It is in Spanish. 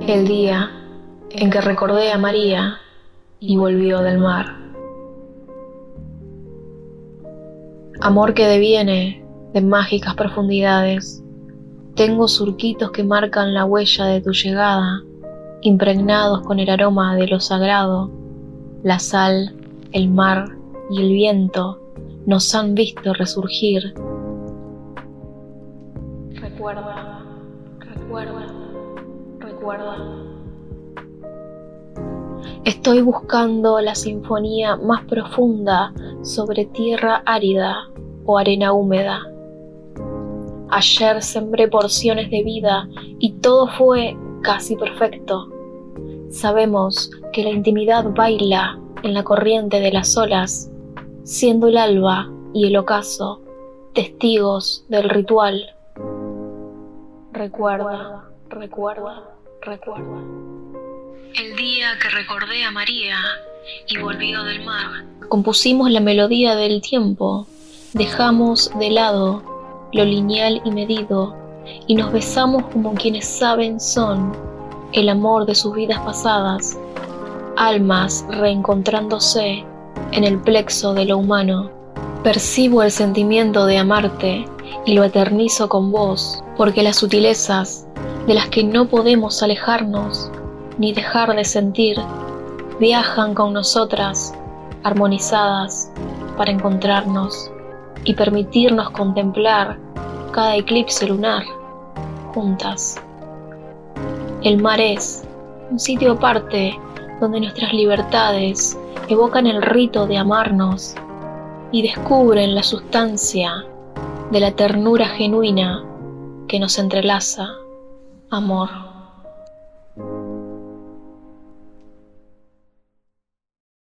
El día en que recordé a María y volvió del mar. Amor que deviene de mágicas profundidades, tengo surquitos que marcan la huella de tu llegada, impregnados con el aroma de lo sagrado. La sal, el mar y el viento nos han visto resurgir. Recuerda, recuerda, recuerda. Estoy buscando la sinfonía más profunda sobre tierra árida o arena húmeda. Ayer sembré porciones de vida y todo fue casi perfecto. Sabemos que la intimidad baila en la corriente de las olas, siendo el alba y el ocaso testigos del ritual. Recuerda, recuerda, recuerda. El día que recordé a María y volvió del mar. Compusimos la melodía del tiempo, dejamos de lado lo lineal y medido y nos besamos como quienes saben son el amor de sus vidas pasadas, almas reencontrándose en el plexo de lo humano. Percibo el sentimiento de amarte y lo eternizo con vos, porque las sutilezas de las que no podemos alejarnos ni dejar de sentir viajan con nosotras, armonizadas, para encontrarnos y permitirnos contemplar cada eclipse lunar juntas. El mar es un sitio aparte donde nuestras libertades evocan el rito de amarnos y descubren la sustancia de la ternura genuina que nos entrelaza, amor.